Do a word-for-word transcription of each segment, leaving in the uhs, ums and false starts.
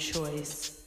Choice.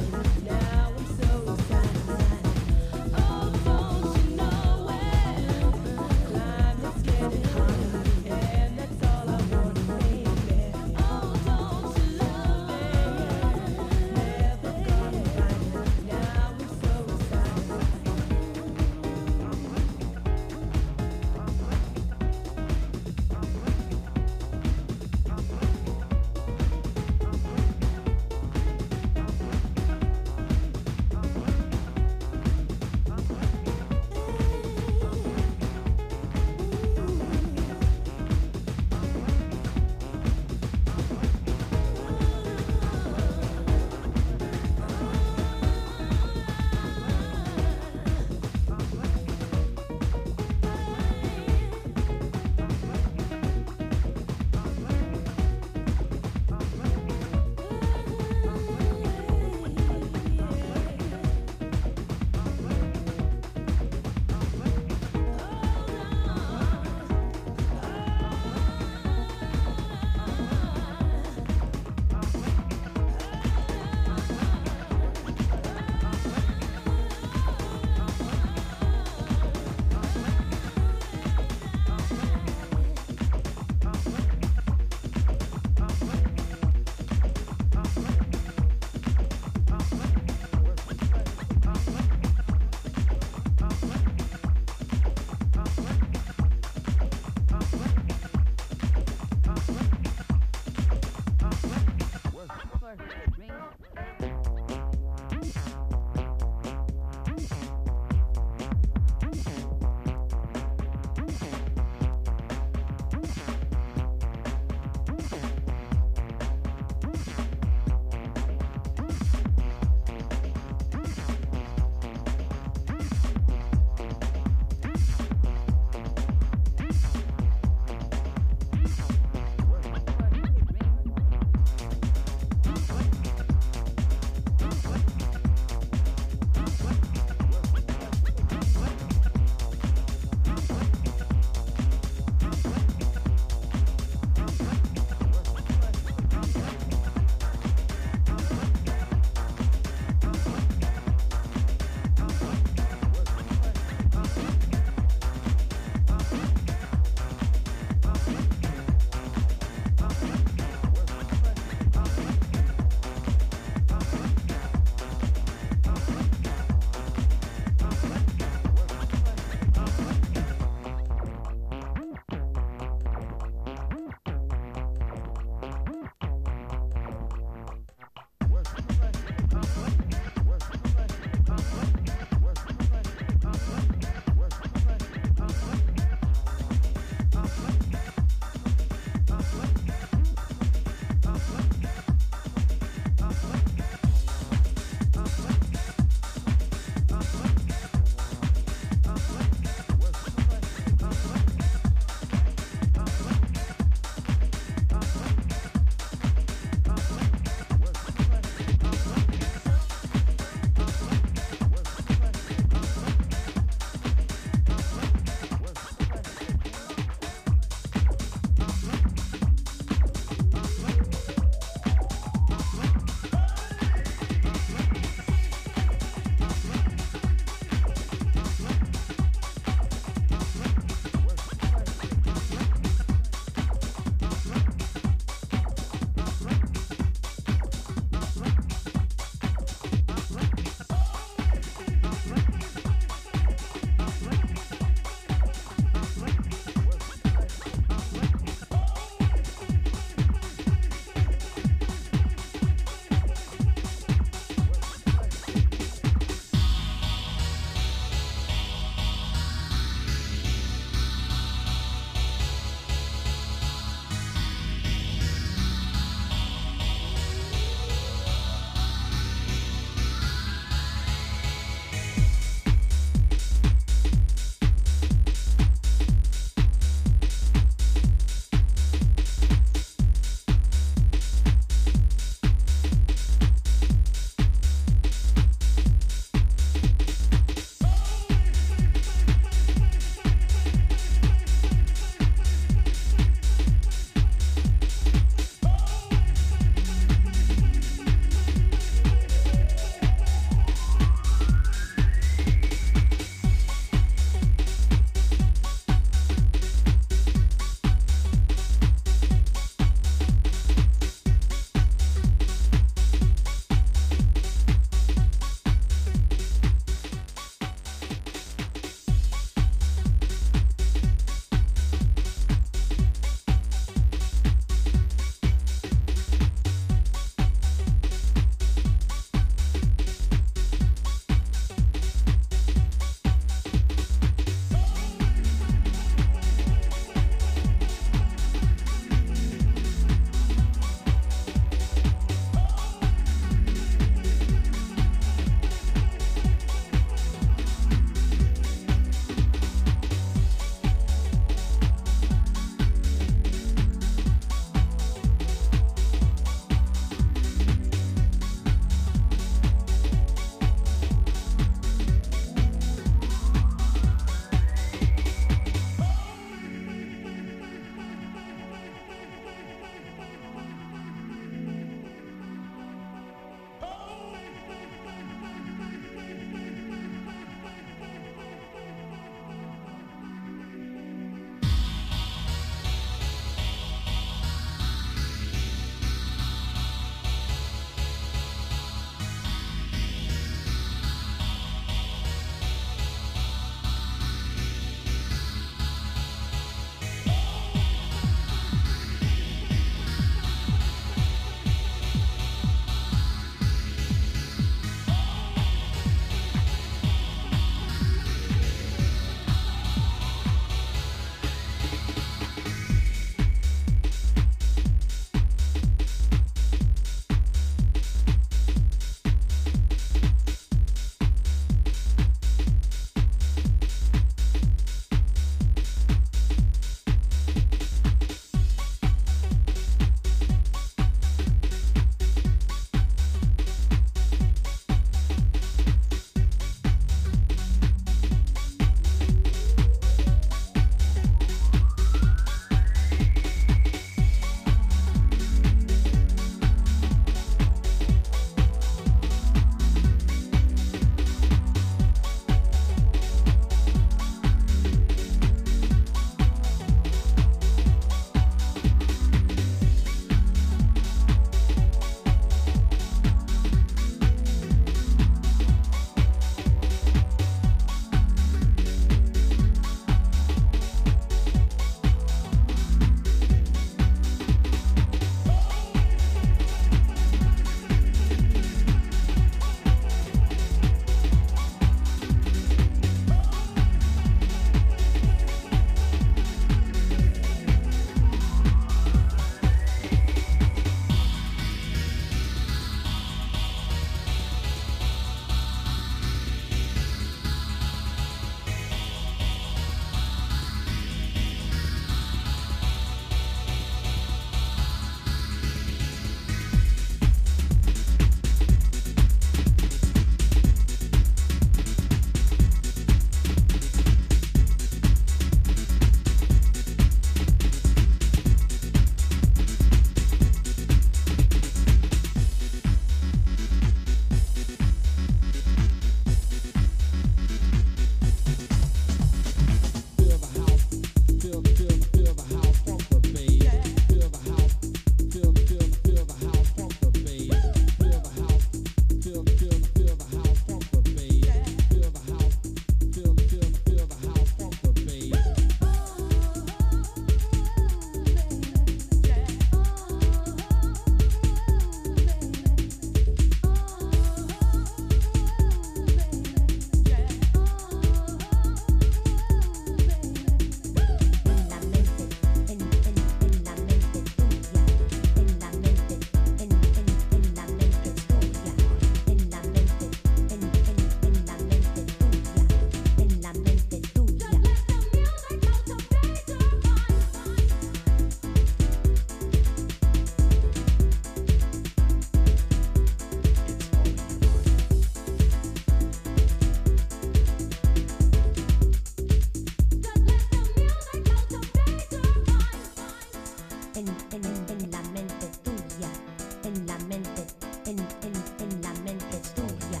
en, en, en la mente tuya,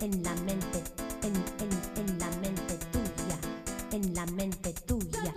en la mente, en, en, en la mente tuya, en la mente tuya.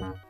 Bye.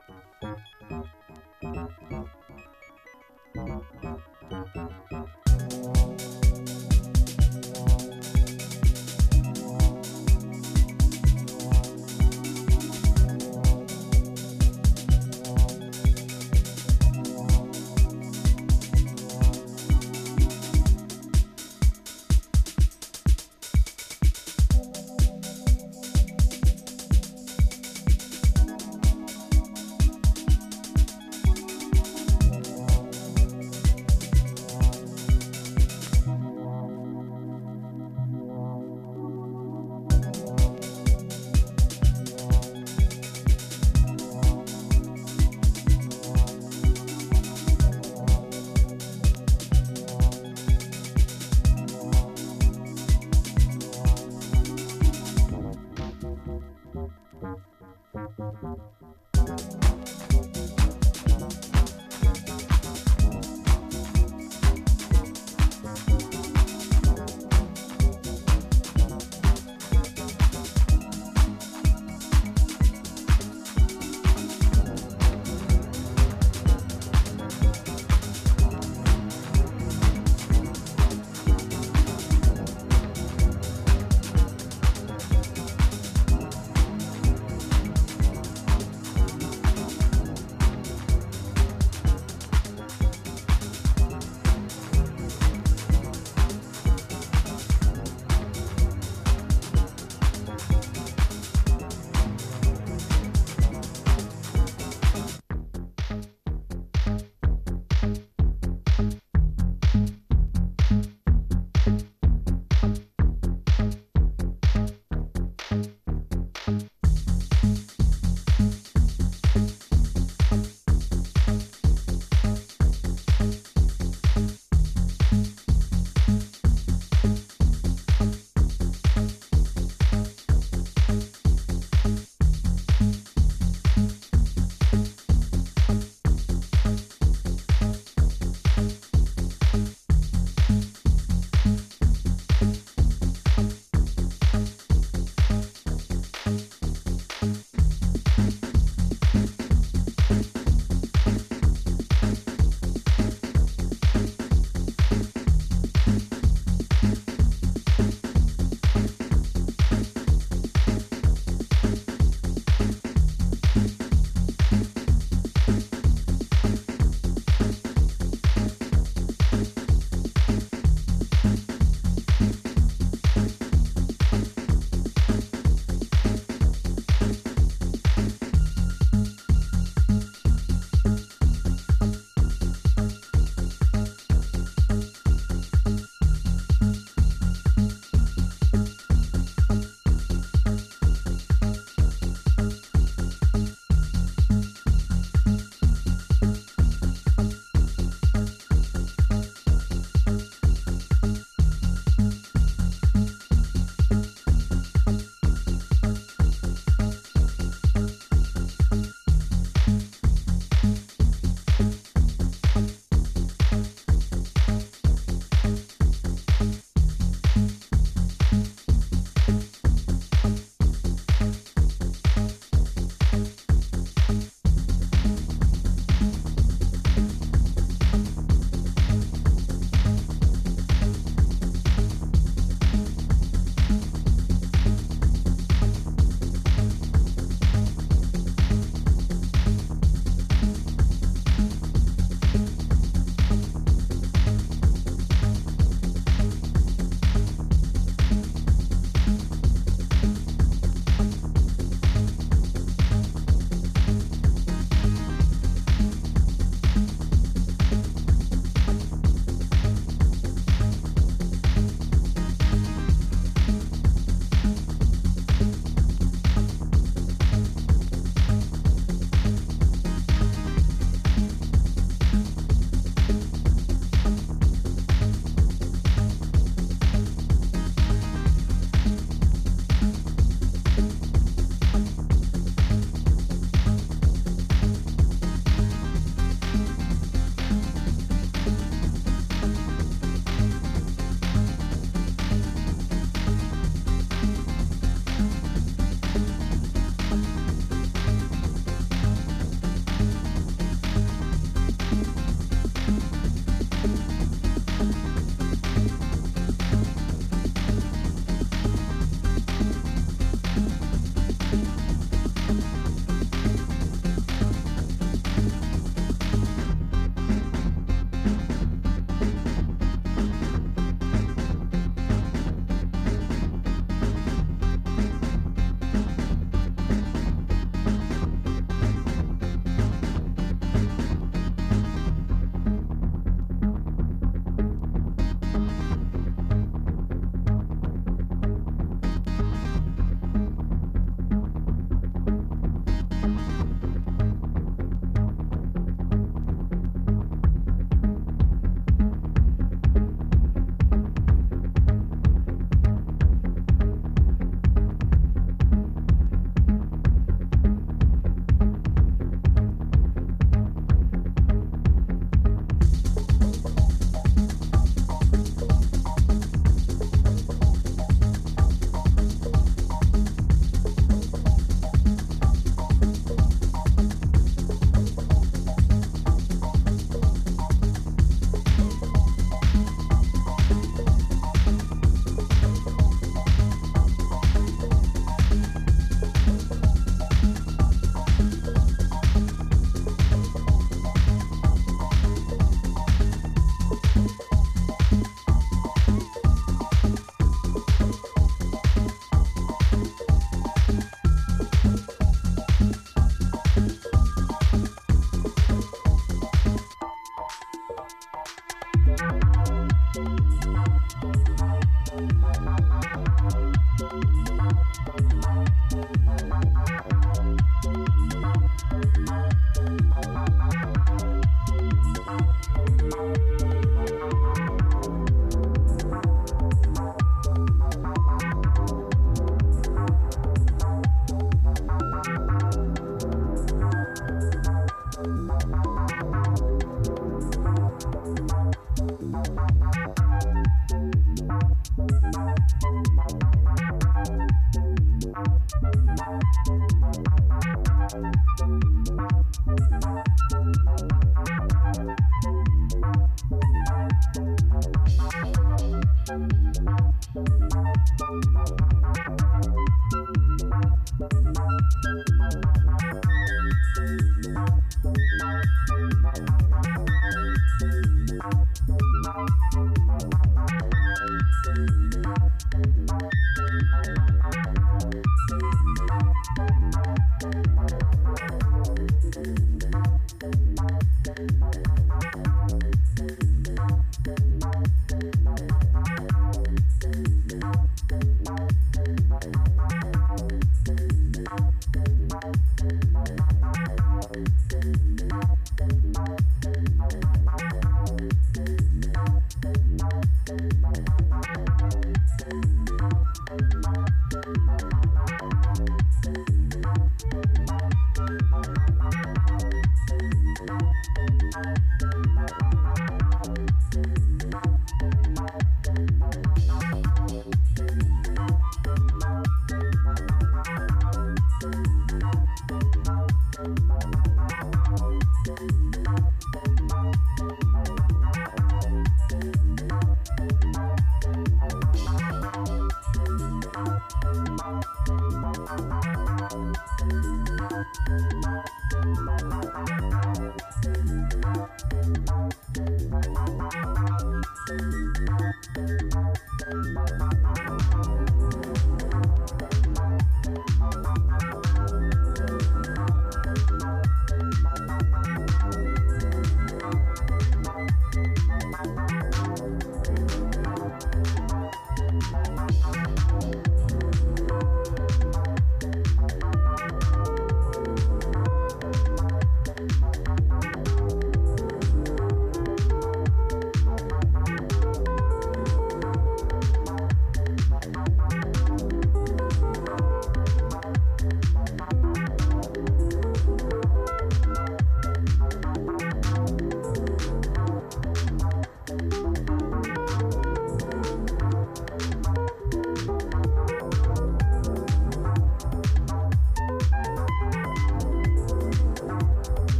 Bye.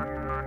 Like, like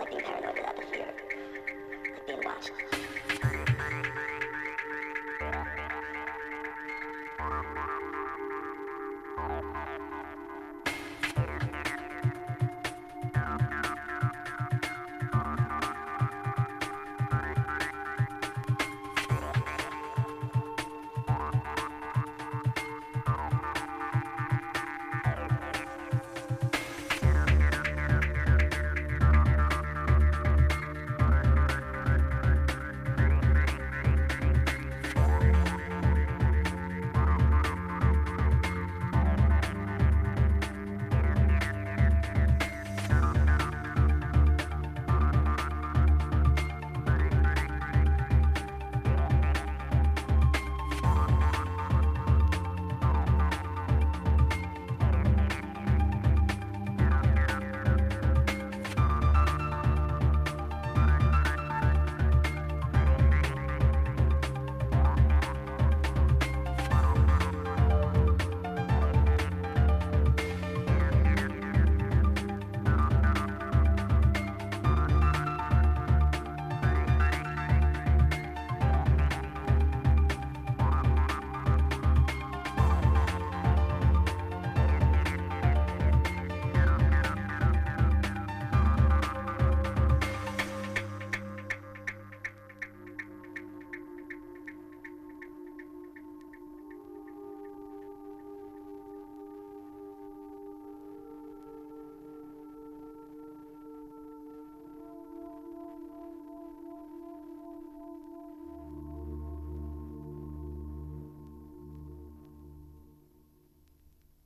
being paranoid without the fear, like being watched.